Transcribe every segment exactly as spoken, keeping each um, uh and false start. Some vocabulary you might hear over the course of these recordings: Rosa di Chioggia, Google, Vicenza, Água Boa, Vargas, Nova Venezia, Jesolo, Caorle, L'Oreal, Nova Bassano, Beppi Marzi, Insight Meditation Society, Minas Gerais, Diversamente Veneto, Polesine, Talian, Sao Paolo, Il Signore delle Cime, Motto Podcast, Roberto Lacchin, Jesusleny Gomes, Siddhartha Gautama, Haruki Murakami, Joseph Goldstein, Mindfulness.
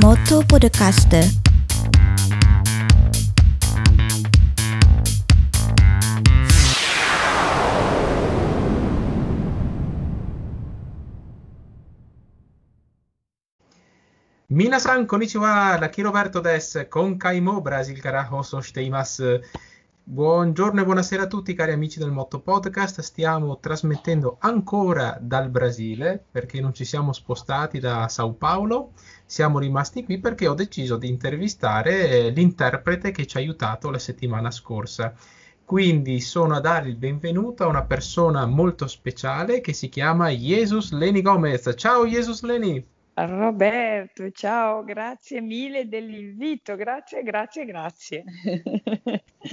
Motto Podcast. Minasan konnichiwa, Lucky Roberto des, konkai mo Brasil kara shoshiteimasu. Buongiorno e buonasera a tutti cari amici del Motto Podcast. Stiamo trasmettendo ancora dal Brasile perché non ci siamo spostati da Sao Paolo, siamo rimasti qui perché ho deciso di intervistare l'interprete che ci ha aiutato la settimana scorsa. Quindi sono a dare il benvenuto a una persona molto speciale che si chiama Jesusleny Gomes. Ciao Jesusleny! Roberto, ciao, grazie mille dell'invito, grazie, grazie, grazie.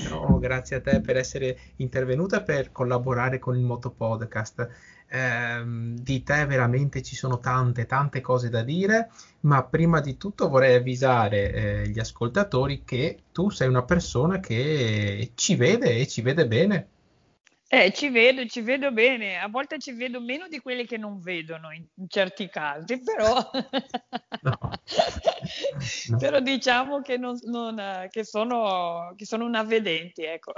No, grazie a te per essere intervenuta, per collaborare con il Motto Podcast. Eh, di te veramente ci sono tante, tante cose da dire, ma prima di tutto vorrei avvisare eh, gli ascoltatori che tu sei una persona che ci vede e ci vede bene. Eh, ci vedo, ci vedo bene, a volte ci vedo meno di quelli che non vedono in, in certi casi, però, no. No. Però diciamo che, non, non, che, sono, che sono una vedente, ecco.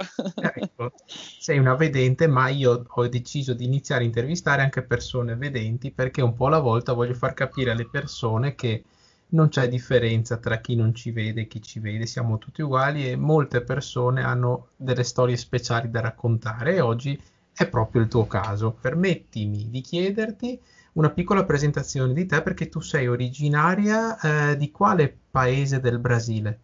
Ecco. Sei una vedente, ma io ho deciso di iniziare a intervistare anche persone vedenti perché un po' alla volta voglio far capire alle persone che non c'è differenza tra chi non ci vede e chi ci vede, siamo tutti uguali e molte persone hanno delle storie speciali da raccontare e oggi è proprio il tuo caso. Permettimi di chiederti una piccola presentazione di te perché tu sei originaria eh, di quale paese del Brasile?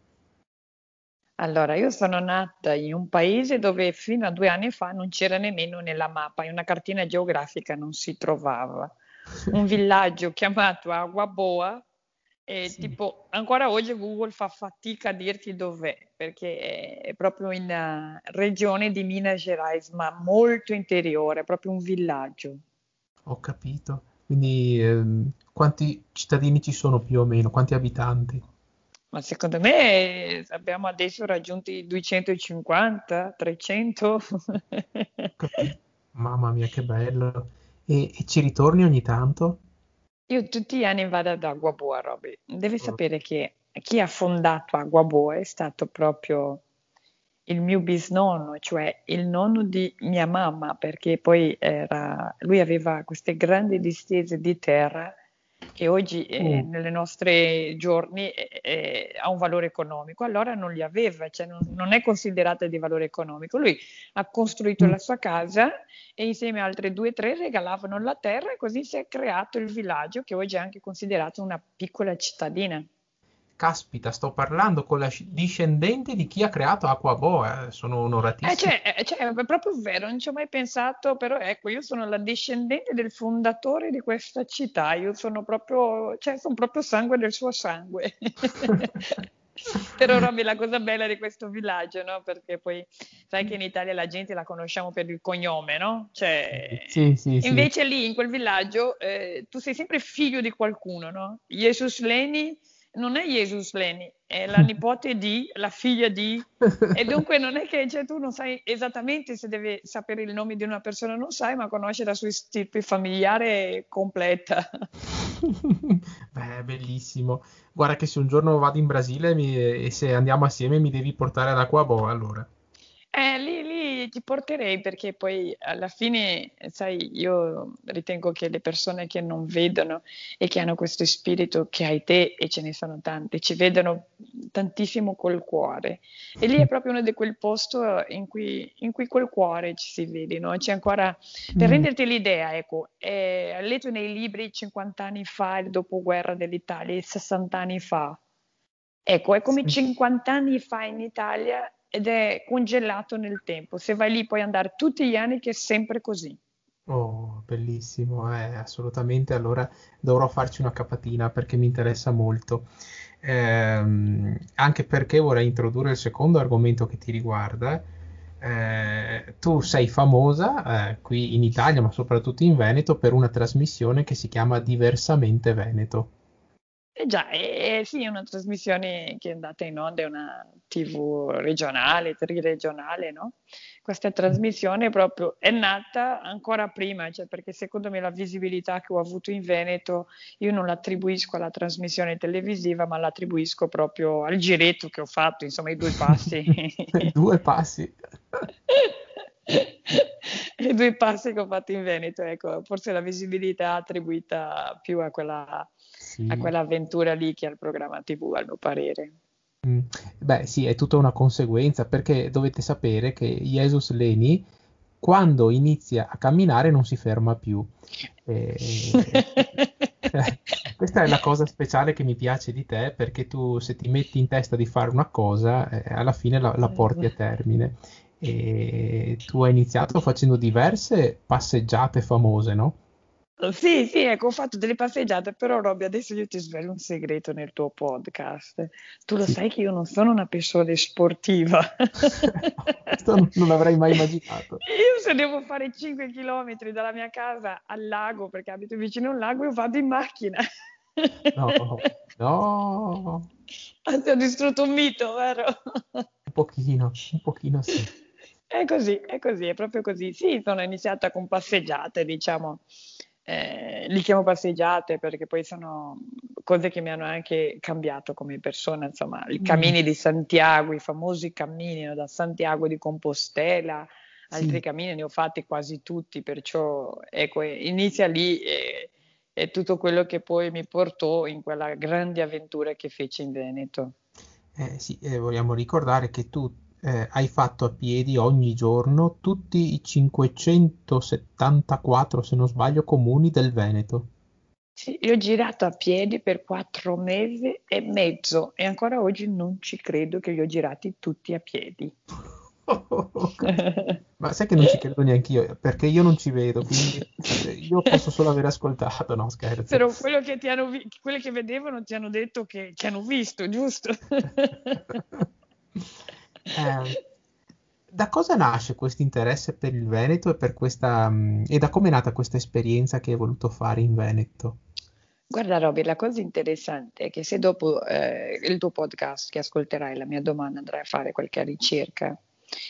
Allora, io sono nata in un paese dove fino a due anni fa non c'era nemmeno nella mappa, in una cartina geografica non si trovava. Un villaggio chiamato Água Boa. E sì. Tipo, ancora oggi Google fa fatica a dirti dov'è, perché è proprio in uh, regione di Minas Gerais, ma molto interiore, è proprio un villaggio. Ho capito. Quindi ehm, quanti cittadini ci sono più o meno? Quanti abitanti? Ma secondo me abbiamo adesso raggiunto i duecentocinquanta, trecento. Mamma mia, che bello. E, e ci ritorni ogni tanto? Io tutti gli anni vado ad Água Boa, Roby. Devi sapere che chi ha fondato Água Boa è stato proprio il mio bisnonno, cioè il nonno di mia mamma, perché poi era, lui aveva queste grandi distese di terra che oggi eh, mm. nelle nostre giorni eh, eh, ha un valore economico, allora non li aveva, cioè non, non è considerata di valore economico. Lui ha costruito mm. la sua casa e insieme a altre due o tre regalavano la terra e così si è creato il villaggio che oggi è anche considerato una piccola cittadina. Caspita, sto parlando con la discendente di chi ha creato Água Boa, sono onoratissimo. Eh, cioè, cioè, è proprio vero, non ci ho mai pensato, però ecco, io sono la discendente del fondatore di questa città, io sono proprio, cioè, sono proprio sangue del suo sangue. Però Roby, la cosa bella di questo villaggio, no? Perché poi sai che in Italia la gente la conosciamo per il cognome, no? Cioè, sì, sì, invece sì. Lì, in quel villaggio, eh, tu sei sempre figlio di qualcuno, no? Jesusleny non è Jesusleny, è la nipote di, la figlia di, e dunque non è che cioè, tu non sai esattamente se deve sapere il nome di una persona, non sai, ma conosci la sua stirpe familiare completa. Beh, bellissimo. Guarda che se un giorno vado in Brasile mi, e se andiamo assieme mi devi portare ad Água Boa, allora. Eh, lì, lì ti porterei perché poi alla fine, sai, io ritengo che le persone che non vedono e che hanno questo spirito che hai te, e ce ne sono tante, ci vedono tantissimo col cuore. E lì è proprio uno di quel posto in cui, in cui col cuore ci si vede, no? C'è ancora, per renderti l'idea, ecco, eh, ho letto nei libri cinquanta anni fa, il dopoguerra dell'Italia, e sessanta anni fa. Ecco, è come sì. cinquanta anni fa in Italia, ed è congelato nel tempo, se vai lì puoi andare tutti gli anni che è sempre così. Oh, bellissimo, eh, assolutamente, allora dovrò farci una capatina perché mi interessa molto, eh, anche perché vorrei introdurre il secondo argomento che ti riguarda. Eh, tu sei famosa eh, qui in Italia ma soprattutto in Veneto per una trasmissione che si chiama Diversamente Veneto. Eh già, eh, sì, è una trasmissione che è andata in onda, è una tivù regionale, triregionale, no? Questa trasmissione proprio è nata ancora prima, cioè perché secondo me la visibilità che ho avuto in Veneto io non l'attribuisco alla trasmissione televisiva, ma l'attribuisco proprio al giretto che ho fatto, insomma, i due passi. Due passi. I due passi che ho fatto in Veneto, ecco, forse la visibilità attribuita più a quella... a quell'avventura lì che al programma tivù, a mio parere. Mm. Beh sì, è tutta una conseguenza, perché dovete sapere che Jesusleny, quando inizia a camminare, non si ferma più. E... Questa è la cosa speciale che mi piace di te, perché tu, se ti metti in testa di fare una cosa, eh, alla fine la, la porti a termine. E tu hai iniziato facendo diverse passeggiate famose, no? Sì, sì, ecco, ho fatto delle passeggiate, però Robby, adesso io ti svelo un segreto nel tuo podcast. Tu lo sì. sai che io non sono una persona sportiva. Questo non l'avrei mai immaginato. Io se devo fare cinque chilometri dalla mia casa al lago, perché abito vicino a un lago, io vado in macchina. No, no. Anzi, ho distrutto un mito, vero? Un pochino, un pochino sì. È così, è così, è proprio così. Sì, sono iniziata con passeggiate, diciamo. Eh, li chiamo passeggiate perché poi sono cose che mi hanno anche cambiato come persona, insomma, i cammini mm. di Santiago, i famosi cammini, no? Da Santiago di Compostela, altri sì. cammini ne ho fatti quasi tutti, perciò ecco, inizia lì e, e tutto quello che poi mi portò in quella grande avventura che feci in Veneto. Eh, sì, eh, vogliamo ricordare che tu Eh, hai fatto a piedi ogni giorno tutti i cinquecentosettantaquattro, se non sbaglio, comuni del Veneto. Sì, io ho girato a piedi per quattro mesi e mezzo e ancora oggi non ci credo che li ho girati tutti a piedi. Ma sai che non ci credo neanche io, perché io non ci vedo, quindi io posso solo aver ascoltato, no scherzo. Però quello che ti hanno vi- quelli che vedevano ti hanno detto che ti hanno visto, giusto? Eh, da cosa nasce questo interesse per il Veneto e, per questa, e da come è nata questa esperienza che hai voluto fare in Veneto? Guarda Robby, la cosa interessante è che se dopo eh, il tuo podcast che ascolterai la mia domanda andrai a fare qualche ricerca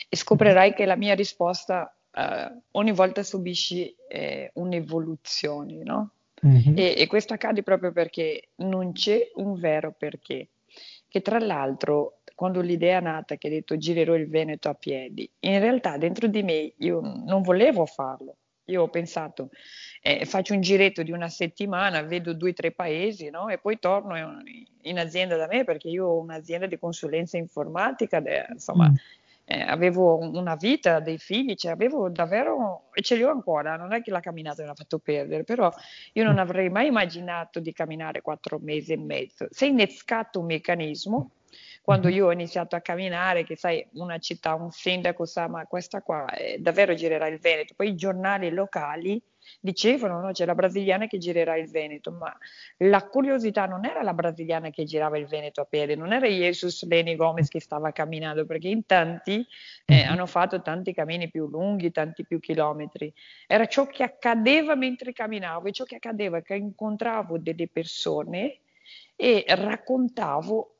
e scoprirai che la mia risposta eh, ogni volta subisci eh, un'evoluzione, no? Mm-hmm. E, e questo accade proprio perché non c'è un vero perché, che tra l'altro quando l'idea è nata che ho detto girerò il Veneto a piedi, in realtà dentro di me io non volevo farlo, io ho pensato eh, faccio un giretto di una settimana, vedo due o tre paesi, no? E poi torno in, in azienda da me, perché io ho un'azienda di consulenza informatica, de, insomma mm. eh, avevo una vita, dei figli, cioè avevo davvero, e ce li ho ancora, non è che la camminata me l'ha fatto perdere, però io non avrei mai immaginato di camminare quattro mesi e mezzo. Si è innescato un meccanismo quando io ho iniziato a camminare, che sai, una città, un sindaco sa, ma questa qua eh, davvero girerà il Veneto. Poi i giornali locali dicevano, no, c'è la brasiliana che girerà il Veneto, ma la curiosità non era la brasiliana che girava il Veneto a piedi, non era Jesusleny Gomes che stava camminando, perché in tanti eh, hanno fatto tanti cammini più lunghi, tanti più chilometri. Era ciò che accadeva mentre camminavo, e ciò che accadeva che incontravo delle persone e raccontavo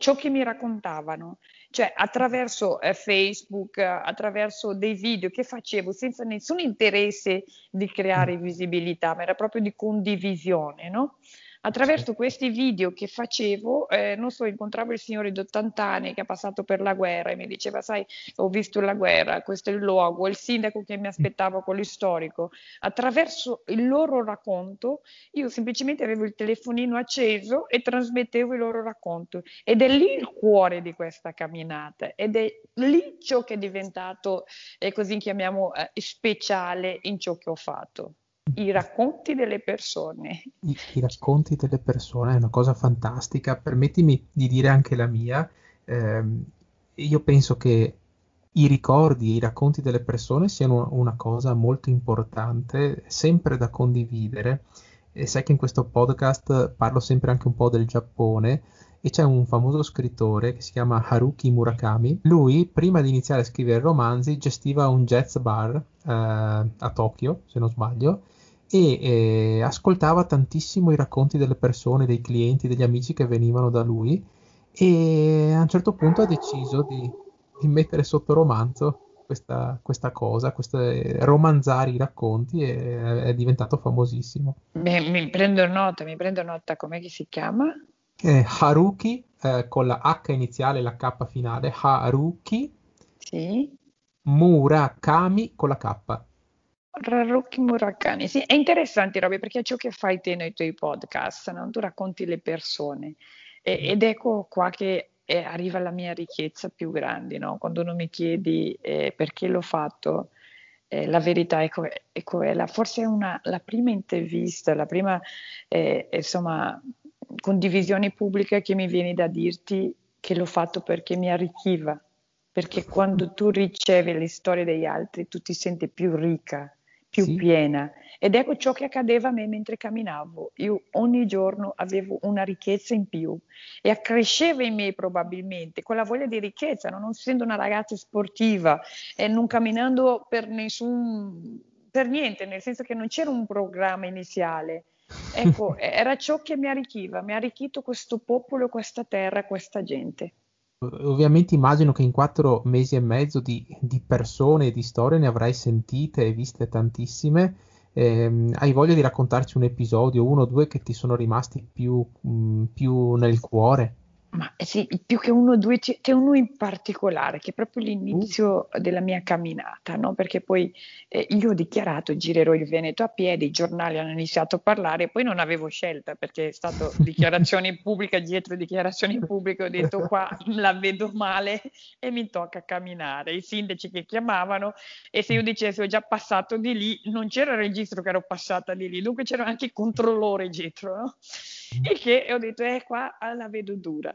ciò che mi raccontavano, cioè attraverso eh, Facebook, attraverso dei video che facevo senza nessun interesse di creare visibilità, ma era proprio di condivisione, no? Attraverso questi video che facevo, eh, non so, incontravo il signore di ottanta anni che ha passato per la guerra e mi diceva, sai, ho visto la guerra, questo è il luogo, il sindaco che mi aspettava, quello storico. Attraverso il loro racconto, io semplicemente avevo il telefonino acceso e trasmettevo il loro racconto. Ed è lì il cuore di questa camminata, ed è lì ciò che è diventato, eh, così chiamiamo, eh, speciale in ciò che ho fatto. I racconti delle persone. I, I racconti delle persone è una cosa fantastica. Permettimi di dire anche la mia. Eh, io penso che i ricordi, i racconti delle persone siano una cosa molto importante, sempre da condividere. E sai che in questo podcast parlo sempre anche un po' del Giappone, e c'è un famoso scrittore che si chiama Haruki Murakami. Lui, prima di iniziare a scrivere romanzi, gestiva un jazz bar eh, a Tokyo, se non sbaglio, e eh, ascoltava tantissimo i racconti delle persone, dei clienti, degli amici che venivano da lui, e a un certo punto ha deciso di, di mettere sotto romanzo questa, questa cosa, queste, romanzare i racconti, e è diventato famosissimo. Beh, mi prendo nota, mi prendo nota, com'è che si chiama? Eh, Haruki, eh, con la H iniziale e la K finale, Haruki, sì. Murakami con la K. Haruki Murakami, sì, è interessante, Roby, perché è ciò che fai te nei tuoi podcast, no? Tu racconti le persone, e, ed ecco qua che eh, arriva la mia ricchezza più grande, no? Quando non mi chiedi eh, perché l'ho fatto, eh, la verità ecco, ecco è la, forse è una, la prima intervista, la prima eh, insomma condivisione pubblica che mi viene da dirti che l'ho fatto perché mi arricchiva, perché quando tu ricevi le storie degli altri tu ti senti più ricca, più sì. piena, ed ecco ciò che accadeva a me mentre camminavo. Io ogni giorno avevo una ricchezza in più e accresceva in me probabilmente quella voglia di ricchezza, no? Non essendo una ragazza sportiva e non camminando per nessun per niente, nel senso che non c'era un programma iniziale. Ecco, era ciò che mi arricchiva, mi ha arricchito questo popolo, questa terra, questa gente. Ovviamente immagino che in quattro mesi e mezzo di, di persone e di storie ne avrai sentite e viste tantissime. Eh, hai voglia di raccontarci un episodio, uno o due, che ti sono rimasti più, mh, più nel cuore? Ma sì, più che uno o due, c'è uno in particolare che è proprio l'inizio uh. della mia camminata, no? Perché poi eh, io ho dichiarato girerò il Veneto a piedi, i giornali hanno iniziato a parlare, poi non avevo scelta perché è stato dichiarazione pubblica dietro dichiarazione pubblica, ho detto qua la vedo male e mi tocca camminare, i sindaci che chiamavano, e se io dicessi ho già passato di lì non c'era il registro che ero passata di lì, dunque c'era anche il controllore dietro, no? E che ho detto, eh qua la vedo dura.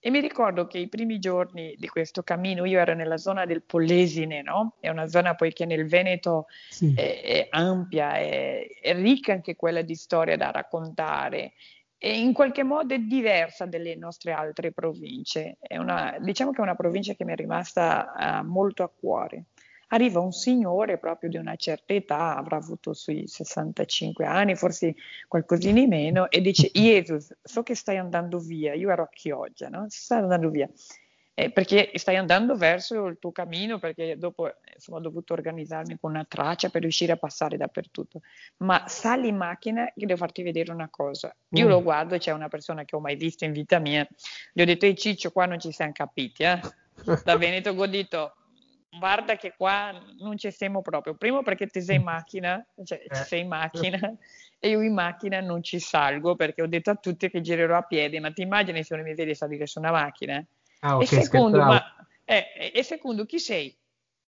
E mi ricordo che i primi giorni di questo cammino, io ero nella zona del Polesine, no? È una zona poi che nel Veneto sì. è, è ampia, è, è ricca anche quella di storia da raccontare, e in qualche modo è diversa dalle nostre altre province. È una, diciamo che è una provincia che mi è rimasta uh, molto a cuore. Arriva un signore proprio di una certa età, avrà avuto sui sessantacinque anni, forse qualcosina di meno, e dice, Jesus, so che stai andando via, io ero a Chioggia, no? Stai andando via, eh, perché stai andando verso il tuo cammino, perché dopo insomma, ho dovuto organizzarmi con una traccia per riuscire a passare dappertutto, ma sali in macchina che devo farti vedere una cosa. Io mm. lo guardo, c'è una persona che ho mai visto in vita mia, gli ho detto, ehi Ciccio, qua non ci siamo capiti, eh? Da Veneto Godito. Guarda che qua non ci siamo proprio, primo perché ti sei in macchina, cioè eh. ci sei in macchina e io in macchina non ci salgo perché ho detto a tutti che girerò a piedi, ma ti immagini se uno mi vede salire su una macchina? Ah, okay, e, secondo, ma, eh, e secondo chi sei?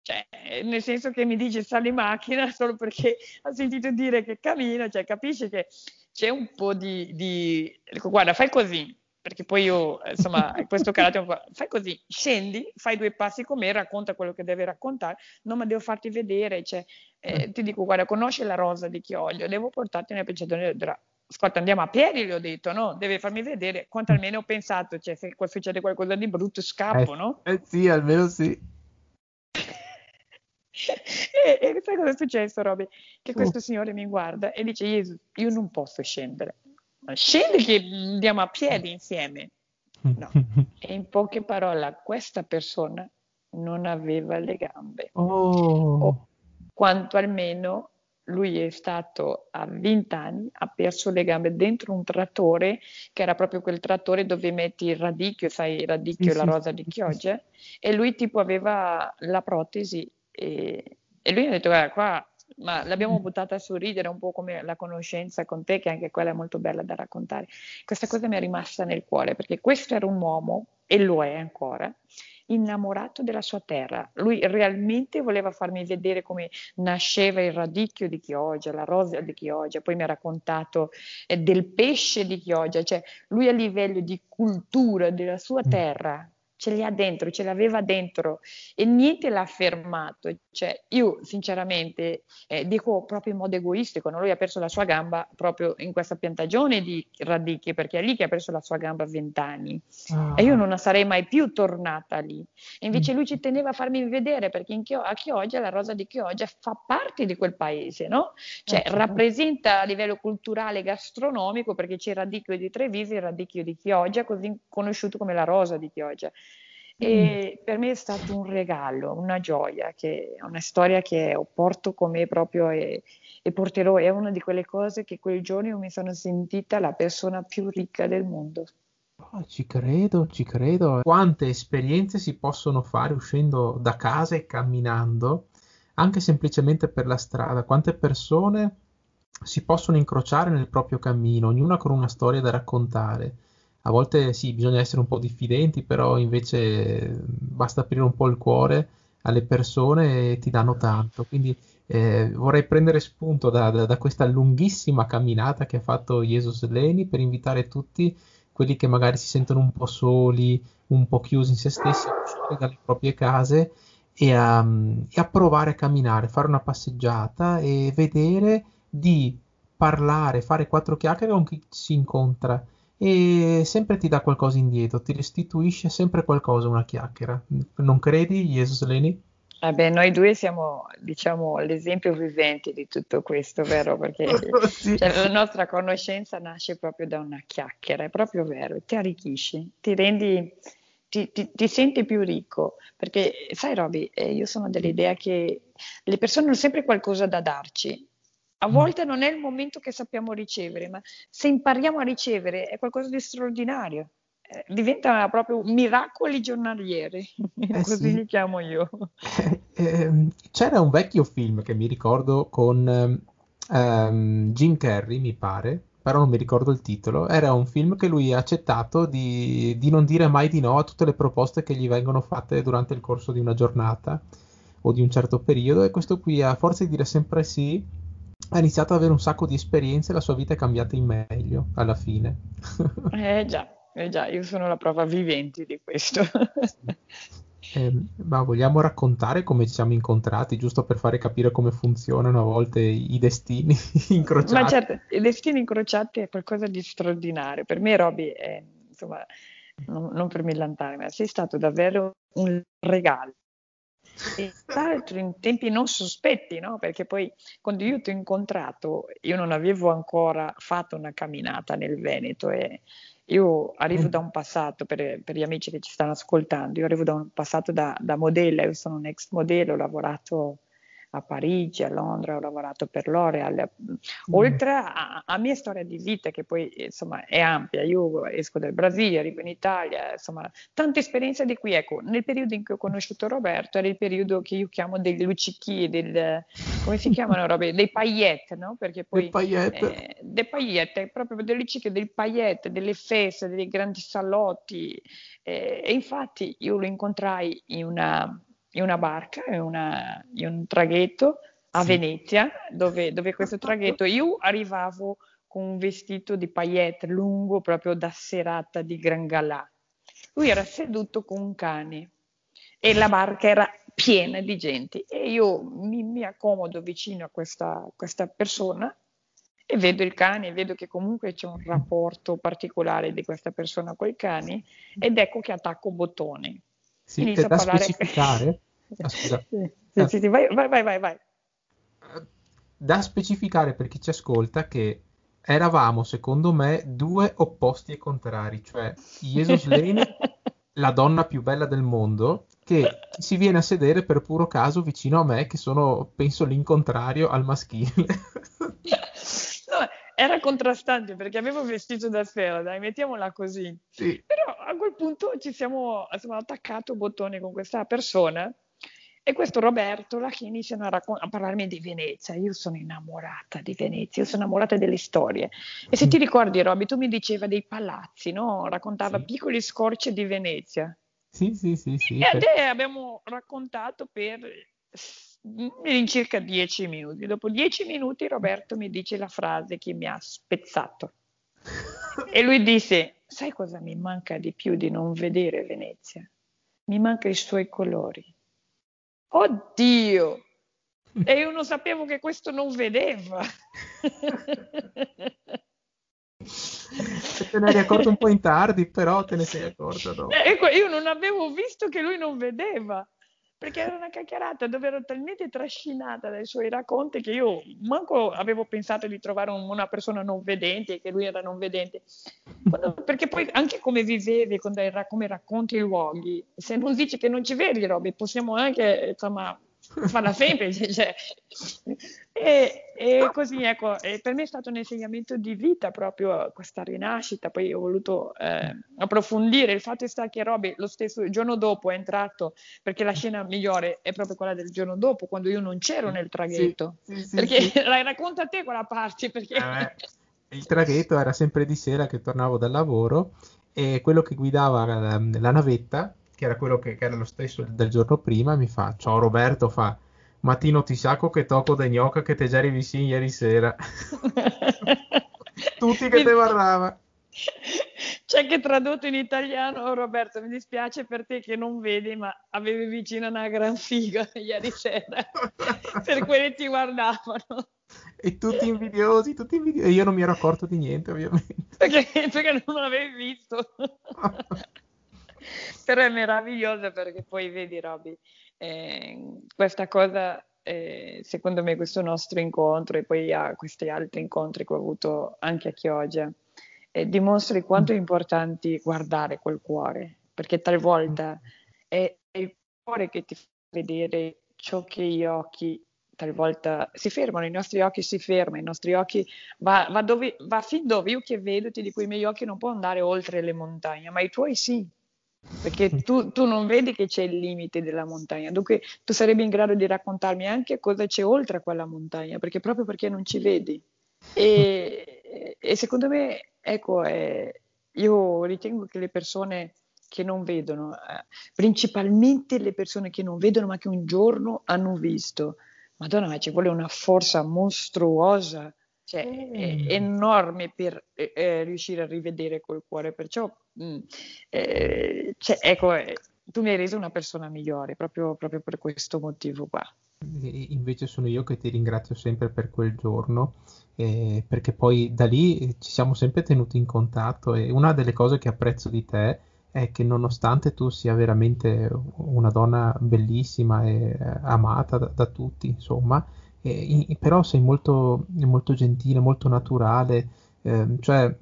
Cioè, nel senso che mi dice sali in macchina solo perché ha sentito dire che cammina, cioè capisci che c'è un po' di, di... guarda fai così. Perché poi io, insomma, questo carattere, fai così, scendi, fai due passi con me, racconta quello che devi raccontare, no ma devo farti vedere, cioè, eh, ti dico, guarda, conosci la Rosa di Chioggia, devo portarti una picciatina, ascolta, andiamo a piedi, gli ho detto, no, devi farmi vedere, quanto almeno ho pensato, cioè, se succede qualcosa di brutto scappo, eh, no? Eh sì, almeno sì. E, e sai cosa è successo, Roby? Che questo uh. signore mi guarda e dice, Gesù, io non posso scendere. Scendi che andiamo a piedi insieme, no. E in poche parole questa persona non aveva le gambe, oh. o quanto almeno lui è stato a venti anni, ha perso le gambe dentro un trattore che era proprio quel trattore dove metti il radicchio, sai il radicchio, sì, la Rosa di Chioggia, sì. E lui tipo aveva la protesi e, e lui mi ha detto guarda qua, ma l'abbiamo buttata a sorridere, un po' come la conoscenza con te, che anche quella è molto bella da raccontare. Questa cosa mi è rimasta nel cuore, perché questo era un uomo, e lo è ancora, innamorato della sua terra. Lui realmente voleva farmi vedere come nasceva il radicchio di Chioggia, la Rosa di Chioggia, poi mi ha raccontato eh, del pesce di Chioggia, cioè lui a livello di cultura della sua terra ce li ha dentro, ce l'aveva dentro e niente l'ha fermato. Cioè, io sinceramente eh, dico proprio in modo egoistico, no? Lui ha perso la sua gamba proprio in questa piantagione di radicchie, perché è lì che ha perso la sua gamba a vent'anni ah. e io non sarei mai più tornata lì. E invece mm. lui ci teneva a farmi vedere, perché in Chio- a Chioggia, la Rosa di Chioggia fa parte di quel paese, no? Cioè, okay. rappresenta a livello culturale gastronomico, perché c'è il radicchio di Treviso, il radicchio di Chioggia, così conosciuto come la Rosa di Chioggia. E per me è stato un regalo, una gioia, che è una storia che ho porto con me proprio e, e porterò. È una di quelle cose che quel giorno io mi sono sentita la persona più ricca del mondo. Oh, ci credo, ci credo. Quante esperienze si possono fare uscendo da casa e camminando, anche semplicemente per la strada. Quante persone si possono incrociare nel proprio cammino, ognuna con una storia da raccontare. A volte sì, bisogna essere un po' diffidenti, però invece basta aprire un po' il cuore alle persone e ti danno tanto. Quindi eh, vorrei prendere spunto da, da, da questa lunghissima camminata che ha fatto Jesusleny per invitare tutti quelli che magari si sentono un po' soli, un po' chiusi in se stessi, a uscire dalle proprie case e a, e a provare a camminare, fare una passeggiata e vedere di parlare, fare quattro chiacchiere con chi si incontra. E sempre ti dà qualcosa indietro, ti restituisce sempre qualcosa una chiacchiera. Non credi, Jesusleny? Eh beh, noi due siamo, diciamo, l'esempio vivente di tutto questo, vero? Perché sì. cioè, la nostra conoscenza nasce proprio da una chiacchiera, è proprio vero, ti arricchisci, ti rendi, ti, ti, ti senti più ricco. Perché, sai Roby, eh, io sono dell'idea che le persone hanno sempre qualcosa da darci. A volte non è il momento che sappiamo ricevere, ma se impariamo a ricevere è qualcosa di straordinario. Eh, diventa proprio miracoli giornalieri, eh così sì. li chiamo io. Eh, eh, c'era un vecchio film che mi ricordo con ehm, Jim Carrey, mi pare, però non mi ricordo il titolo. Era un film che lui ha accettato di, di non dire mai di no a tutte le proposte che gli vengono fatte durante il corso di una giornata o di un certo periodo. E questo qui, a forza di dire sempre sì, ha iniziato ad avere un sacco di esperienze e la sua vita è cambiata in meglio, alla fine. eh già, eh già, io sono la prova vivente di questo. Sì. Eh, ma vogliamo raccontare come ci siamo incontrati, giusto per fare capire come funzionano a volte i destini incrociati? Ma certo, i destini incrociati è qualcosa di straordinario. Per me, Roby, è, insomma, non, non per millantare, ma sei stato davvero un regalo. E tra l'altro in tempi non sospetti, no? Perché poi quando io ti ho incontrato io non avevo ancora fatto una camminata nel Veneto e io arrivo da un passato, per, per gli amici che ci stanno ascoltando, io arrivo da un passato da, da modella, io sono un ex modello, ho lavorato a Parigi, a Londra, ho lavorato per L'Oreal, oltre a, a mia storia di vita che poi insomma è ampia, io esco dal Brasile, arrivo in Italia, insomma tante esperienze di qui, ecco, nel periodo in cui ho conosciuto Roberto era il periodo che io chiamo dei luccichi, del, come si chiamano Roberto? Dei paillette, no? Perché poi eh, dei paillette, proprio dei luccichi, dei paillette, delle feste, dei grandi salotti eh, e infatti io lo incontrai in una... in una barca, in, una, in un traghetto a sì. Venezia, dove, dove questo traghetto io arrivavo con un vestito di paillette lungo, proprio da serata di gran galà. Lui era seduto con un cane e la barca era piena di gente e io mi, mi accomodo vicino a questa, questa persona e vedo il cane e vedo che comunque c'è un rapporto particolare di questa persona col cane ed ecco che attacco bottone. Sì, inizio da a parlare... specificare ah, scusa. Sì, sì, sì, sì, vai, vai, vai, vai. Da specificare per chi ci ascolta che eravamo, secondo me, due opposti e contrari, cioè Jesusleny, la donna più bella del mondo, che si viene a sedere per puro caso vicino a me, che sono, penso, l'incontrario al maschile. Era contrastante perché avevo vestito da sera, dai, mettiamola così. Sì. Però a quel punto ci siamo, siamo attaccati bottone con questa persona e questo Roberto Lacchin iniziano a, raccon- a parlarmi di Venezia. Io sono innamorata di Venezia, io sono innamorata delle storie. E se ti ricordi, Roby, tu mi diceva dei palazzi, no? Raccontava sì. piccoli scorci di Venezia. Sì, sì, sì. sì e per... abbiamo raccontato per... in circa dieci minuti. Dopo dieci minuti Roberto mi dice la frase che mi ha spezzato e lui disse: sai cosa mi manca di più di non vedere Venezia? Mi manca i suoi colori. Oddio! E io non sapevo che questo non vedeva. Te ne eri accorto un po' in tardi, però te ne sei accorta dopo. Ecco, io non avevo visto che lui non vedeva, perché era una chiacchierata dove ero talmente trascinata dai suoi racconti che io manco avevo pensato di trovare un, una persona non vedente, che lui era non vedente. Quando, perché poi anche come vivevi, come racconti i luoghi, se non dici che non ci vedi, Roby, possiamo anche, insomma, farla semplice. Cioè. E, e così, ecco, e per me è stato un insegnamento di vita proprio questa rinascita. Poi ho voluto eh, approfondire il fatto sta che Roby lo stesso giorno dopo è entrato, perché la scena migliore è proprio quella del giorno dopo, quando io non c'ero nel traghetto. Sì, sì, sì, perché sì. La racconta a te quella parte, perché eh, il traghetto era sempre di sera che tornavo dal lavoro, e quello che guidava la, la navetta, che era quello che, che era lo stesso del giorno prima, mi fa: ciao Roberto, fa mattino ti sacco che tocco de gnocca che te già vicino ieri sera. Tutti che te guardava. C'è che tradotto in italiano: oh Roberto, mi dispiace per te che non vedi, ma avevi vicino una gran figa ieri sera. Per quelli ti guardavano. E tutti invidiosi, tutti invidiosi. E io non mi ero accorto di niente, ovviamente. Perché, perché non l'avevi visto. Però è meravigliosa, perché poi vedi, Roby, eh, questa cosa, eh, secondo me questo nostro incontro e poi ah, questi altri incontri che ho avuto anche a Chioggia, eh, dimostri quanto è importante guardare quel cuore, perché talvolta è il cuore che ti fa vedere ciò che gli occhi talvolta si fermano, i nostri occhi si fermano, i nostri occhi va, va, dove, va fin dove io che vedo ti dico, i miei occhi non possono andare oltre le montagne, ma i tuoi sì. Perché tu, tu non vedi che c'è il limite della montagna, dunque tu sarebbe in grado di raccontarmi anche cosa c'è oltre a quella montagna, perché proprio perché non ci vedi. E, e secondo me, ecco, eh, io ritengo che le persone che non vedono, eh, principalmente le persone che non vedono ma che un giorno hanno visto, Madonna, ma ci vuole una forza mostruosa, cioè mm. enorme per eh, riuscire a rivedere quel cuore, perciò mm, eh, cioè, ecco, eh, tu mi hai reso una persona migliore proprio, proprio per questo motivo qua. Invece sono io che ti ringrazio sempre per quel giorno, eh, perché poi da lì ci siamo sempre tenuti in contatto, e una delle cose che apprezzo di te è che nonostante tu sia veramente una donna bellissima e amata da, da tutti, insomma, Eh, però sei molto, molto gentile, molto naturale, eh, cioè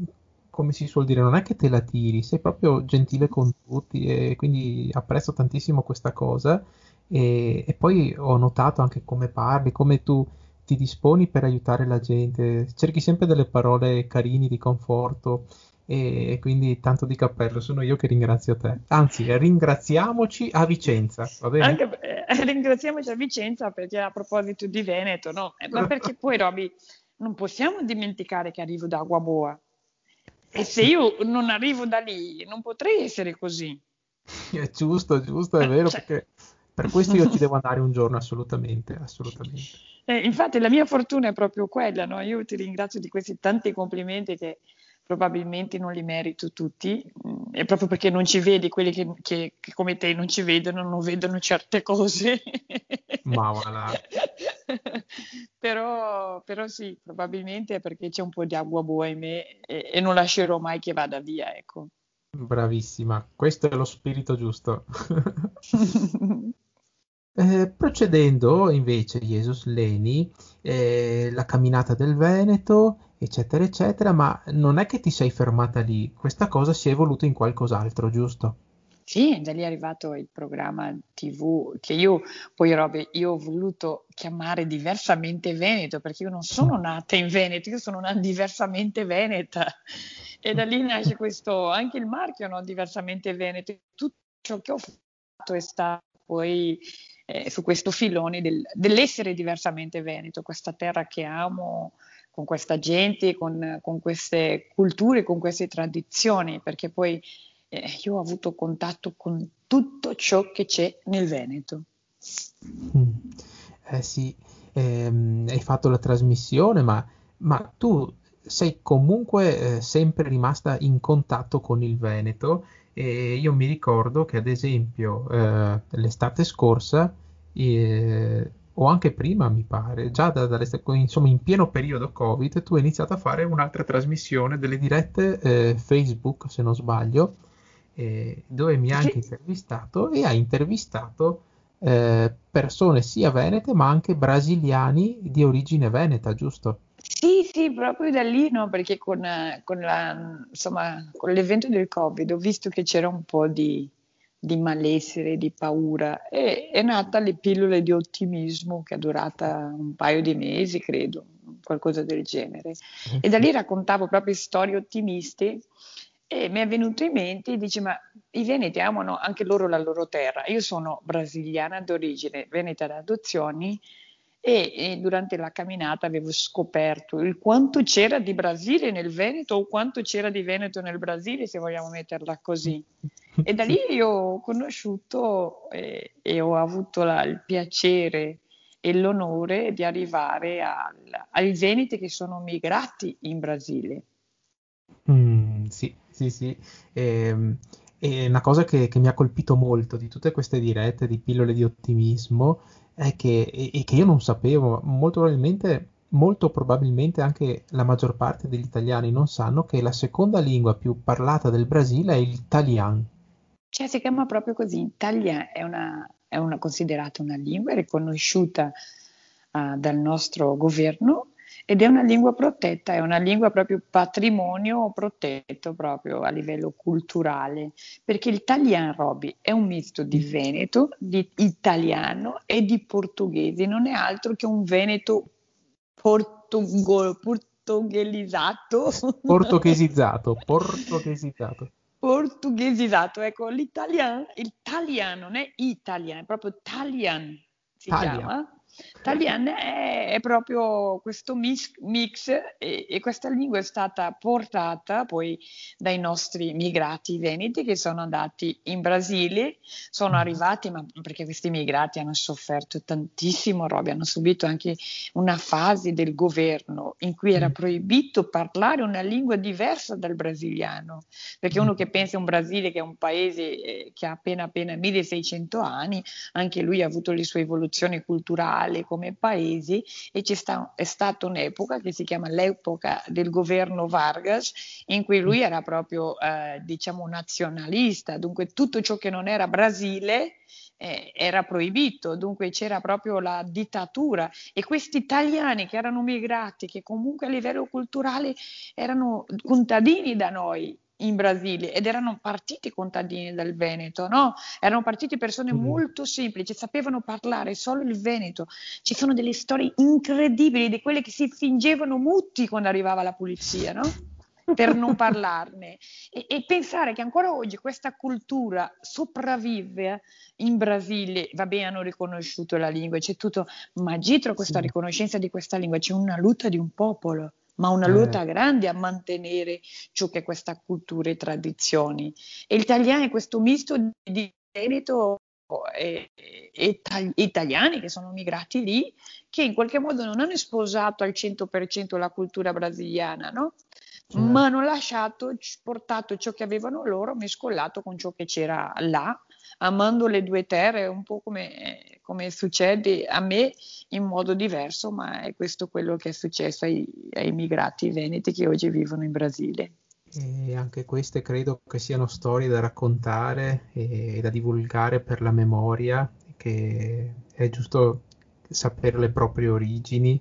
come si suol dire, non è che te la tiri, sei proprio gentile con tutti, e quindi apprezzo tantissimo questa cosa, e, e poi ho notato anche come parli, come tu ti disponi per aiutare la gente, cerchi sempre delle parole carini di conforto, e, e quindi tanto di cappello, sono io che ringrazio te, anzi ringraziamoci a Vicenza, va bene? Anche per... Ringraziamoci a Vicenza, perché a proposito di Veneto, no? Eh, ma perché poi, Roby, non possiamo dimenticare che arrivo da Água Boa, e se io non arrivo da lì non potrei essere così. È giusto, giusto, è vero, cioè... perché per questo io ci devo andare un giorno assolutamente, assolutamente. Eh, infatti la mia fortuna è proprio quella, no? Io ti ringrazio di questi tanti complimenti che probabilmente non li merito tutti, è proprio perché non ci vedi, quelli che, che, che come te non ci vedono, non vedono certe cose. Ma voilà. però, però sì, probabilmente è perché c'è un po' di Água Boa in me, e, e non lascerò mai che vada via, ecco. Bravissima, questo è lo spirito giusto. Eh, procedendo invece, Jesusleny, eh, la camminata del Veneto, eccetera eccetera, ma non è che ti sei fermata lì, questa cosa si è evoluta in qualcos'altro, giusto? Sì, da lì è arrivato il programma tivù che io poi, Roby, io ho voluto chiamare Diversamente Veneto, perché io non sono nata in Veneto, io sono nata diversamente veneta, e da lì nasce questo, anche il marchio, no? Diversamente Veneto. Tutto ciò che ho fatto è stato poi eh, su questo filone del, dell'essere diversamente veneto, questa terra che amo, con questa gente, con, con queste culture, con queste tradizioni, perché poi eh, io ho avuto contatto con tutto ciò che c'è nel Veneto. Mm. Eh sì, ehm, hai fatto la trasmissione, ma, ma tu sei comunque eh, sempre rimasta in contatto con il Veneto, e io mi ricordo che ad esempio eh, l'estate scorsa eh, o anche prima mi pare, già da, da, insomma in pieno periodo Covid, tu hai iniziato a fare un'altra trasmissione, delle dirette eh, Facebook se non sbaglio, eh, dove mi hai anche intervistato e hai intervistato eh, persone sia venete ma anche brasiliani di origine veneta, giusto? Sì, sì, proprio da lì, no? Perché con, con, la, insomma, con l'evento del Covid ho visto che c'era un po' di, di malessere, di paura, e è nata le pillole di ottimismo che è durata un paio di mesi, credo, qualcosa del genere. E da lì raccontavo proprio storie ottimiste e mi è venuto in mente, dice, ma i veneti amano anche loro la loro terra. Io sono brasiliana d'origine, veneta d'adozioni, E, e durante la camminata avevo scoperto il quanto c'era di Brasile nel Veneto, o quanto c'era di Veneto nel Brasile, se vogliamo metterla così, e da lì io ho conosciuto eh, e ho avuto la, il piacere e l'onore di arrivare al, ai veneti che sono migrati in Brasile. mm, sì sì sì ehm... E una cosa che, che mi ha colpito molto di tutte queste dirette di pillole di ottimismo è che, e, e che io non sapevo, molto probabilmente, molto probabilmente anche la maggior parte degli italiani non sanno, che la seconda lingua più parlata del Brasile è il Talian. Cioè si chiama proprio così, Talian è, una, è una, considerata una lingua riconosciuta uh, dal nostro governo, ed è una lingua protetta, è una lingua proprio patrimonio protetto proprio a livello culturale, perché il Talian, Roby, è un misto di veneto, di italiano e di portoghese, non è altro che un veneto portugo, portoghelizzato. Portoghesizzato, portoghesizzato. Portoghesizzato, ecco, l'italiano, il Talian non è italiano, è proprio Talian si Talian. chiama. Talian è, è proprio questo mix, mix e, e questa lingua è stata portata poi dai nostri migrati veneti che sono andati in Brasile, sono arrivati, ma perché questi migrati hanno sofferto tantissimo, Roby, hanno subito anche una fase del governo in cui era proibito parlare una lingua diversa dal brasiliano, perché uno che pensa a un Brasile che è un paese che ha appena appena milleseicento anni, anche lui ha avuto le sue evoluzioni culturali come paesi, e c'è sta, è stata un'epoca che si chiama l'epoca del governo Vargas, in cui lui era proprio eh, diciamo nazionalista, dunque tutto ciò che non era Brasile eh, era proibito, dunque c'era proprio la dittatura, e questi italiani che erano migrati, che comunque a livello culturale erano contadini da noi in Brasile, ed erano partiti contadini dal Veneto, no? Erano partiti persone molto semplici, sapevano parlare solo il veneto. Ci sono delle storie incredibili di quelle che si fingevano muti quando arrivava la polizia, no? Per non parlarne, e, e pensare che ancora oggi questa cultura sopravvive in Brasile. Va bene, hanno riconosciuto la lingua, c'è tutto, ma dietro questa sì. riconoscenza di questa lingua c'è una lotta di un popolo, ma una lotta grande a mantenere ciò che è questa cultura e tradizioni. E l'italiano è questo misto di veneto e, e, e italiani che sono migrati lì, che in qualche modo non hanno sposato al cento per cento la cultura brasiliana, no? Cioè. Ma hanno lasciato, portato ciò che avevano loro, mescolato con ciò che c'era là, amando le due terre, un po' come, come succede a me in modo diverso, ma è questo quello che è successo ai, ai migrati veneti che oggi vivono in Brasile. E anche queste credo che siano storie da raccontare e da divulgare per la memoria, che è giusto sapere le proprie origini.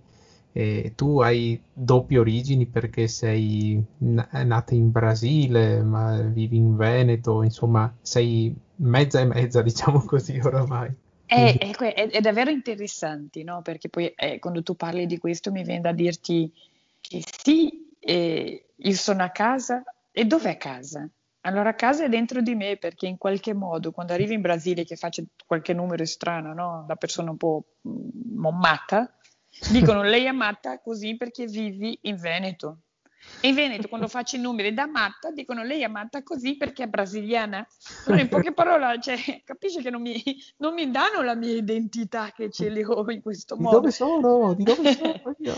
E tu hai doppie origini perché sei nata in Brasile, ma vivi in Veneto, insomma sei mezza e mezza, diciamo così, oramai. È, è, è davvero interessante, no? Perché poi eh, quando tu parli di questo mi viene da dirti che sì, eh, io sono a casa, e dov'è casa? Allora casa è dentro di me, perché in qualche modo quando arrivi in Brasile, che faccio qualche numero strano, no? La persona un po' matta, dicono lei è matta così perché vivi in Veneto. E in Veneto, quando faccio i numeri da matta, dicono: lei è matta così perché è brasiliana. Allora, in poche parole, cioè, capisci che non mi, non mi danno la mia identità, che ce li ho in questo modo. Di dove sono? Di dove sono? Io?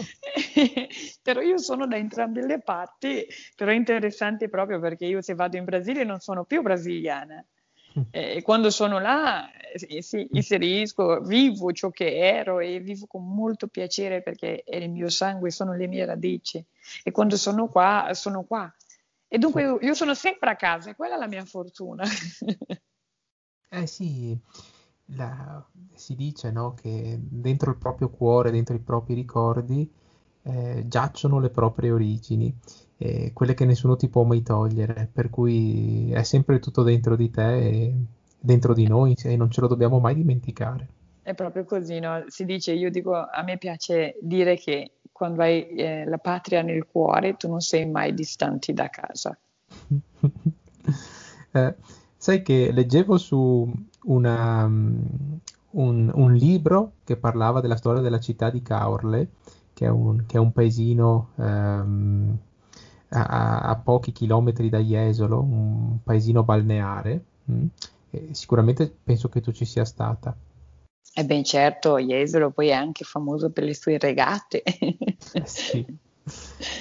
Però io sono da entrambe le parti. Però è interessante proprio perché io, se vado in Brasile, non sono più brasiliana. E quando sono là, sì, inserisco, vivo ciò che ero e vivo con molto piacere, perché è il mio sangue, sono le mie radici, e quando sono qua, sono qua, e dunque io, io sono sempre a casa, e quella è la mia fortuna. Eh sì, la, si dice, no, che dentro il proprio cuore, dentro i propri ricordi, eh, giacciono le proprie origini, eh, quelle che nessuno ti può mai togliere, per cui è sempre tutto dentro di te e dentro di noi, e non ce lo dobbiamo mai dimenticare. È proprio così, no? Si dice, io dico, a me piace dire che quando hai eh, la patria nel cuore, tu non sei mai distanti da casa. eh, sai che leggevo su una, um, un, un libro che parlava della storia della città di Caorle, che è un, che è un paesino um, a, a pochi chilometri da Jesolo, un paesino balneare. Mm? E sicuramente penso che tu ci sia stata. E eh ben certo, Jesolo poi è anche famoso per le sue regate. Sì.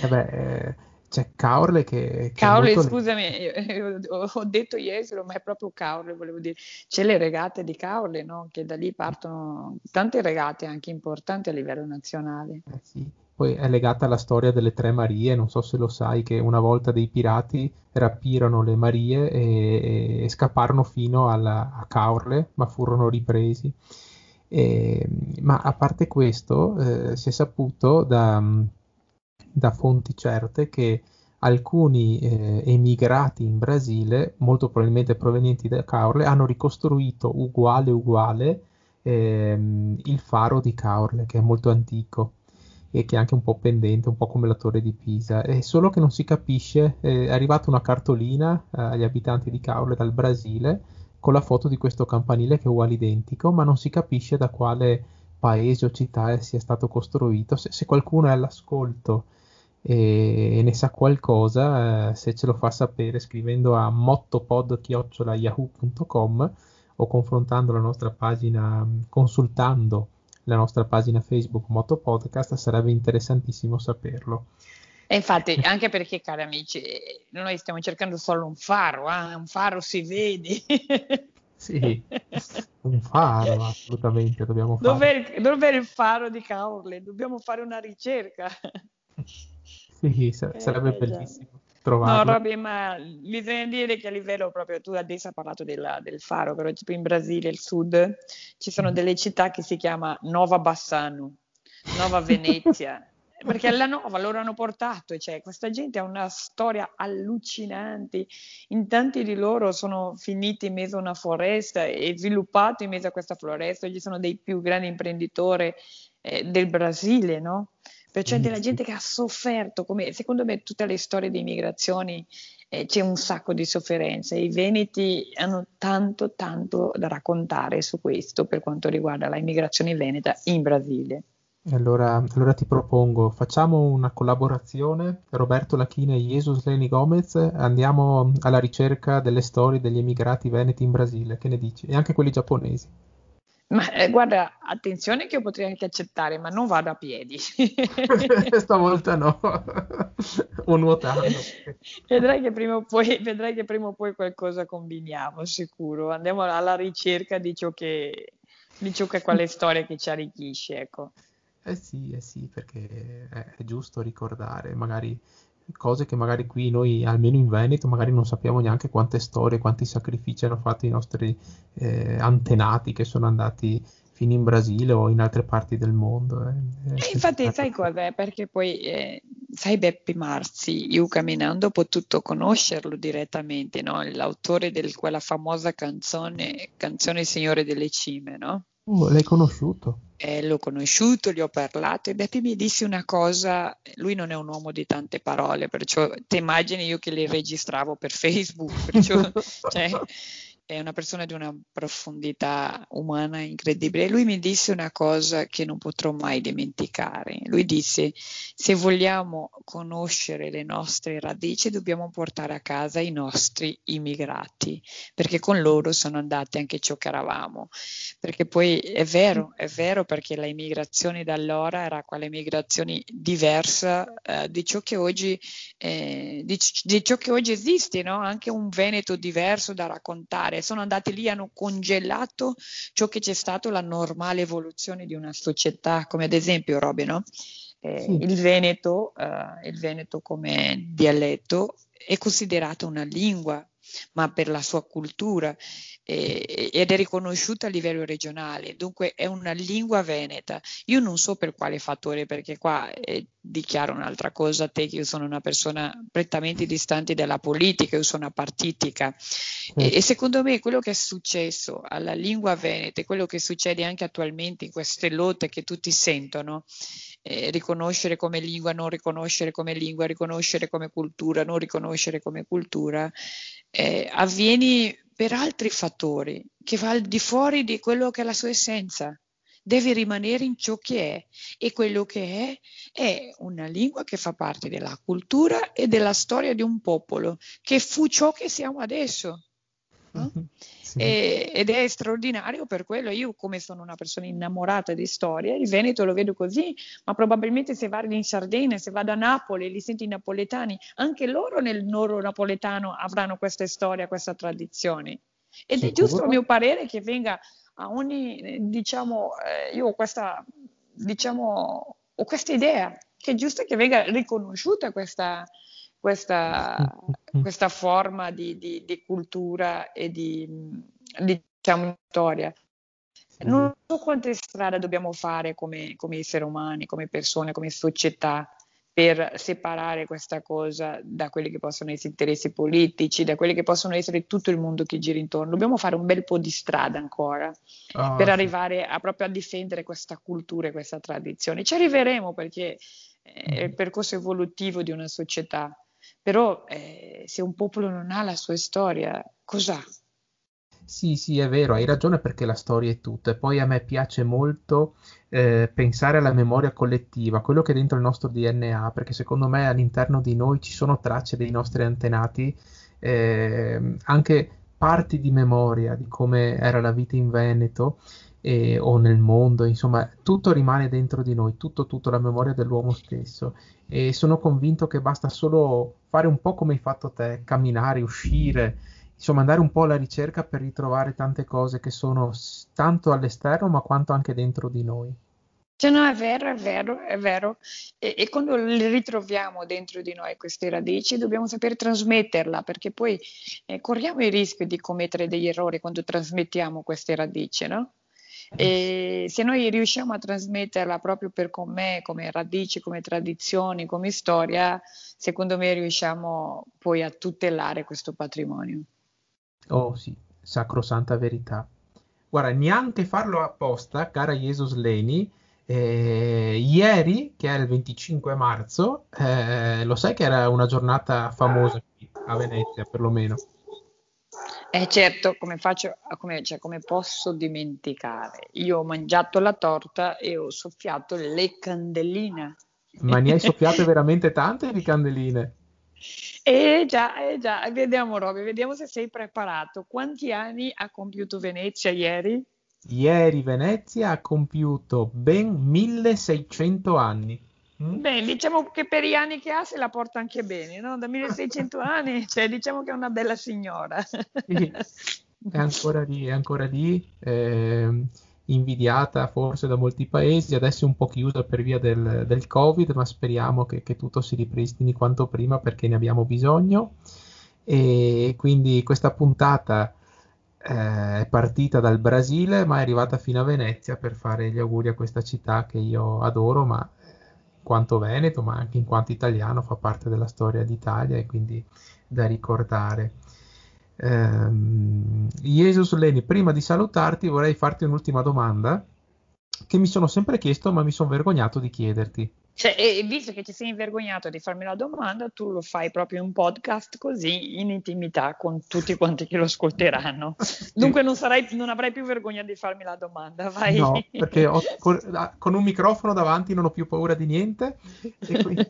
Eh beh, eh, c'è Caorle che... che Caorle, molto... scusami, io, ho detto Jesolo, ma è proprio Caorle, volevo dire. C'è le regate di Caorle, no? Che da lì partono tante regate anche importanti a livello nazionale. Eh sì. Poi è legata alla storia delle Tre Marie, non so se lo sai, che una volta dei pirati rapirono le Marie e, e scapparono fino alla, a Caorle, ma furono ripresi. Eh, ma a parte questo, eh, si è saputo da, da fonti certe che alcuni eh, emigrati in Brasile, molto probabilmente provenienti da Caorle, hanno ricostruito uguale uguale eh, il faro di Caorle, che è molto antico e che è anche un po' pendente, un po' come la torre di Pisa, è solo che non si capisce, eh, è arrivata una cartolina eh, agli abitanti di Caorle dal Brasile, con la foto di questo campanile che è uguale identico, ma non si capisce da quale paese o città sia stato costruito. Se, se qualcuno è all'ascolto e, e ne sa qualcosa, eh, se ce lo fa sapere scrivendo a mottopod chiocciola yahoo punto com o confrontando la nostra pagina, consultando la nostra pagina Facebook Motto Podcast, sarebbe interessantissimo saperlo. E infatti, anche perché, cari amici, noi stiamo cercando solo un faro, eh? Un faro si vede. Sì, un faro, assolutamente, dobbiamo fare. Dov'è, dov'è il faro di Caorle? Dobbiamo fare una ricerca. Sì, sarebbe eh, bellissimo trovarlo. No, Robby, ma bisogna dire che a livello proprio, tu adesso hai parlato della, del faro, però tipo in Brasile, il sud, ci sono mm. delle città che si chiama Nova Bassano, Nova Venezia. Perché alla Nova loro hanno portato, cioè, questa gente ha una storia allucinante, in tanti di loro sono finiti in mezzo a una foresta e sviluppati in mezzo a questa foresta, ci sono dei più grandi imprenditori eh, del Brasile, no? Perciò mm. della gente che ha sofferto, come secondo me tutte le storie di immigrazioni, eh, c'è un sacco di sofferenza, i veneti hanno tanto tanto da raccontare su questo per quanto riguarda la immigrazione veneta in Brasile. Allora, allora ti propongo, facciamo una collaborazione, Roberto Lacchin e Jesusleny Gomes, andiamo alla ricerca delle storie degli emigrati veneti in Brasile, che ne dici? E anche quelli giapponesi. Ma eh, guarda, attenzione che io potrei anche accettare, ma non vado a piedi. Stavolta no, o nuotando. Vedrai che prima o poi, vedrai che prima o poi qualcosa combiniamo, sicuro. Andiamo alla ricerca di ciò che, di ciò che è quale storia che ci arricchisce, ecco. Eh sì, eh sì, perché è giusto ricordare magari cose che magari qui noi, almeno in Veneto, magari non sappiamo neanche quante storie, quanti sacrifici hanno fatto i nostri eh, antenati che sono andati fino in Brasile o in altre parti del mondo. Eh. Eh, infatti eh, sai cosa è? Perché poi, eh, sai Beppi Marzi, io camminando ho potuto conoscerlo direttamente, no? L'autore di quella famosa canzone, canzone Il Signore delle Cime, no? Uh, l'hai conosciuto? Eh, l'ho conosciuto, gli ho parlato e Beppi mi disse una cosa, lui non è un uomo di tante parole, perciò ti immagini io che le registravo per Facebook, perciò cioè, è una persona di una profondità umana incredibile. Lui mi disse una cosa che non potrò mai dimenticare. Lui disse: se vogliamo conoscere le nostre radici, dobbiamo portare a casa i nostri immigrati, perché con loro sono andati anche ciò che eravamo. Perché poi è vero, è vero, perché la immigrazione da allora era quella immigrazione diversa eh, di ciò che oggi eh, di, di ciò che oggi esiste, no? Anche un Veneto diverso da raccontare. Sono andati lì, hanno congelato ciò che c'è stato, la normale evoluzione di una società, come ad esempio, Roby, no? eh, sì. il Veneto, eh, il Veneto come dialetto è considerato una lingua, ma per la sua cultura, eh, ed è riconosciuta a livello regionale, dunque è una lingua veneta. Io non so per quale fattore, perché qua eh, dichiaro un'altra cosa a te, che io sono una persona prettamente distante dalla politica, io sono apartitica, mm. e, e secondo me quello che è successo alla lingua veneta, quello che succede anche attualmente in queste lotte che tutti sentono, eh, riconoscere come lingua, non riconoscere come lingua, riconoscere come cultura, non riconoscere come cultura, Eh, avviene per altri fattori che va al di fuori di quello che è la sua essenza. Deve rimanere in ciò che è, e quello che è è una lingua che fa parte della cultura e della storia di un popolo, che fu ciò che siamo adesso, no? Mm-hmm. Sì. E, ed è straordinario per quello. Io, come sono una persona innamorata di storia, il Veneto lo vedo così, ma probabilmente se vado in Sardegna, se vado a Napoli, li sento i napoletani, anche loro nel loro napoletano avranno questa storia, questa tradizione, ed sì, è giusto, a mio parere, che venga a ogni, diciamo, eh, io ho questa, diciamo, ho questa idea che è giusto che venga riconosciuta questa Questa, questa forma di, di, di cultura e di, di diciamo, storia. Non so quante strade dobbiamo fare come, come esseri umani, come persone, come società, per separare questa cosa da quelli che possono essere interessi politici, da quelli che possono essere tutto il mondo che gira intorno. Dobbiamo fare un bel po' di strada ancora ah, per arrivare a, proprio a difendere questa cultura e questa tradizione. Ci arriveremo, perché è il percorso evolutivo di una società. Però eh, se un popolo non ha la sua storia, cos'ha? Sì, sì, è vero, hai ragione, perché la storia è tutto. E poi a me piace molto eh, pensare alla memoria collettiva, quello che è dentro il nostro D N A, perché secondo me all'interno di noi ci sono tracce dei nostri antenati, eh, anche parti di memoria di come era la vita in Veneto E, o nel mondo, insomma, tutto rimane dentro di noi, tutto, tutto, la memoria dell'uomo stesso. E sono convinto che basta solo fare un po' come hai fatto te, camminare, uscire, insomma, andare un po' alla ricerca per ritrovare tante cose che sono tanto all'esterno ma quanto anche dentro di noi. Cioè, no, è vero, è vero, è vero. E, e quando le ritroviamo dentro di noi queste radici, dobbiamo saper trasmetterla, perché poi eh, corriamo il rischio di commettere degli errori quando trasmettiamo queste radici, no? E se noi riusciamo a trasmetterla proprio per com'è, come radici, come tradizioni, come storia, secondo me riusciamo poi a tutelare questo patrimonio. Oh sì, sacrosanta verità. Guarda, neanche farlo apposta, cara Jesusleny, eh, ieri, che era il venticinque marzo, eh, lo sai che era una giornata famosa qui a Venezia, perlomeno. Eh certo, come faccio, come, cioè, come posso dimenticare? Io ho mangiato la torta e ho soffiato le candeline. Ma ne hai soffiate veramente tante di candeline? Eh già, eh già, vediamo Roby, vediamo se sei preparato. Quanti anni ha compiuto Venezia ieri? Ieri Venezia ha compiuto ben milleseicento anni. Beh, diciamo che per gli anni che ha se la porta anche bene, no? Da milleseicento anni, cioè, diciamo che è una bella signora. Sì, è ancora lì, è ancora lì, eh, invidiata forse da molti paesi, adesso è un po' chiusa per via del, del Covid, ma speriamo che, che tutto si ripristini quanto prima, perché ne abbiamo bisogno. E quindi questa puntata è partita dal Brasile, ma è arrivata fino a Venezia per fare gli auguri a questa città che io adoro, ma quanto veneto, ma anche in quanto italiano, fa parte della storia d'Italia e quindi da ricordare. Ehm, Jesusleny, prima di salutarti vorrei farti un'ultima domanda che mi sono sempre chiesto, ma mi sono vergognato di chiederti. Cioè, e visto che ti sei vergognato di farmi la domanda, tu lo fai proprio in un podcast così, in intimità, con tutti quanti che lo ascolteranno. Dunque non, sarai, non avrai più vergogna di farmi la domanda, vai. No, perché ho, con un microfono davanti non ho più paura di niente, e quindi,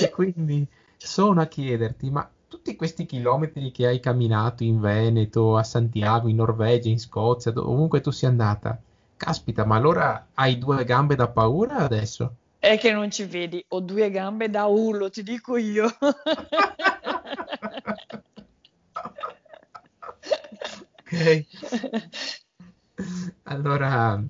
e quindi sono a chiederti, ma tutti questi chilometri che hai camminato in Veneto, a Santiago, in Norvegia, in Scozia, ovunque tu sia andata, caspita, ma allora hai due gambe da paura adesso? È che non ci vedi, ho due gambe da urlo, ti dico io. Ok, allora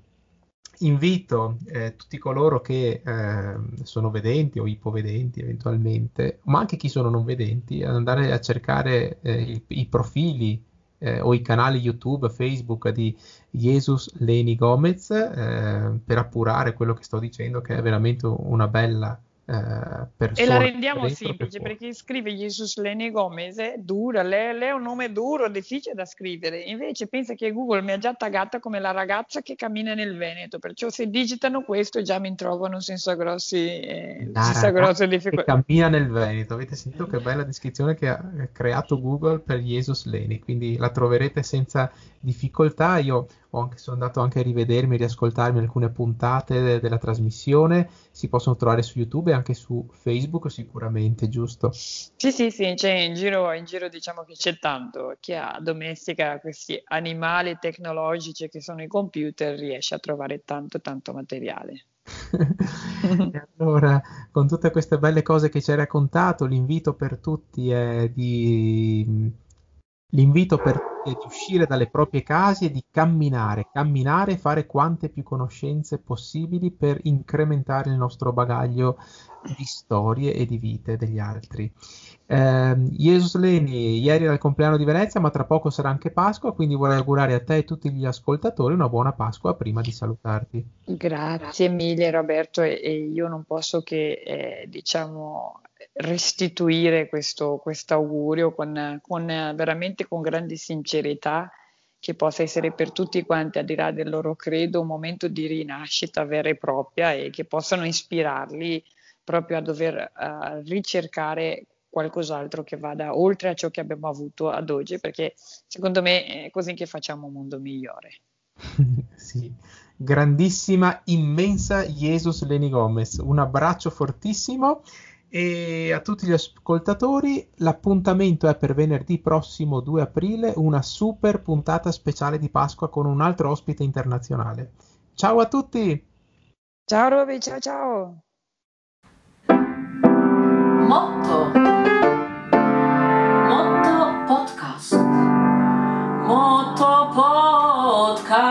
invito eh, tutti coloro che eh, sono vedenti o ipovedenti eventualmente, ma anche chi sono non vedenti, ad andare a cercare eh, i, i profili Eh, o i canali YouTube, Facebook di Jesusleny Gomes eh, per appurare quello che sto dicendo, che è veramente una bella eh, persona. E la rendiamo semplice, per perché scrive Jesusleny Gomes è dura, lei, lei è un nome duro, difficile da scrivere. Invece pensa che Google mi ha già taggata come la ragazza che cammina nel Veneto, perciò se digitano questo già mi trovano senza grossi eh, senza grosse difficoltà. Cammina nel Veneto, avete sentito che bella descrizione che ha creato Google per Jesusleny, quindi la troverete senza difficoltà. Io ho anche, sono andato anche a rivedermi e riascoltarmi alcune puntate de- della trasmissione. Si possono trovare su YouTube e anche su Facebook sicuramente, giusto? Sì, sì, sì, c'è in giro, in giro diciamo che c'è tanto. Chi ha domestica questi animali tecnologici che sono i computer riesce a trovare tanto, tanto materiale. E allora, con tutte queste belle cose che ci hai raccontato, l'invito per tutti è di... L'invito per tutti è di uscire dalle proprie case e di camminare, camminare e fare quante più conoscenze possibili per incrementare il nostro bagaglio di storie e di vite degli altri. Eh, Jesusleny, ieri era il compleanno di Venezia, ma tra poco sarà anche Pasqua, quindi vorrei augurare a te e tutti gli ascoltatori una buona Pasqua prima di salutarti. Grazie mille Roberto, e, e io non posso che eh, diciamo... restituire questo augurio con, con veramente con grande sincerità, che possa essere per tutti quanti, al di là del loro credo, un momento di rinascita vera e propria, e che possano ispirarli proprio a dover uh, ricercare qualcos'altro che vada oltre a ciò che abbiamo avuto ad oggi, perché secondo me è così che facciamo un mondo migliore. Sì, grandissima, immensa Jesusleny Gomes, un abbraccio fortissimo. E a tutti gli ascoltatori l'appuntamento è per venerdì prossimo due aprile, una super puntata speciale di Pasqua con un altro ospite internazionale. Ciao a tutti! Ciao Roby, ciao ciao! Motto Motto Podcast Motto Podcast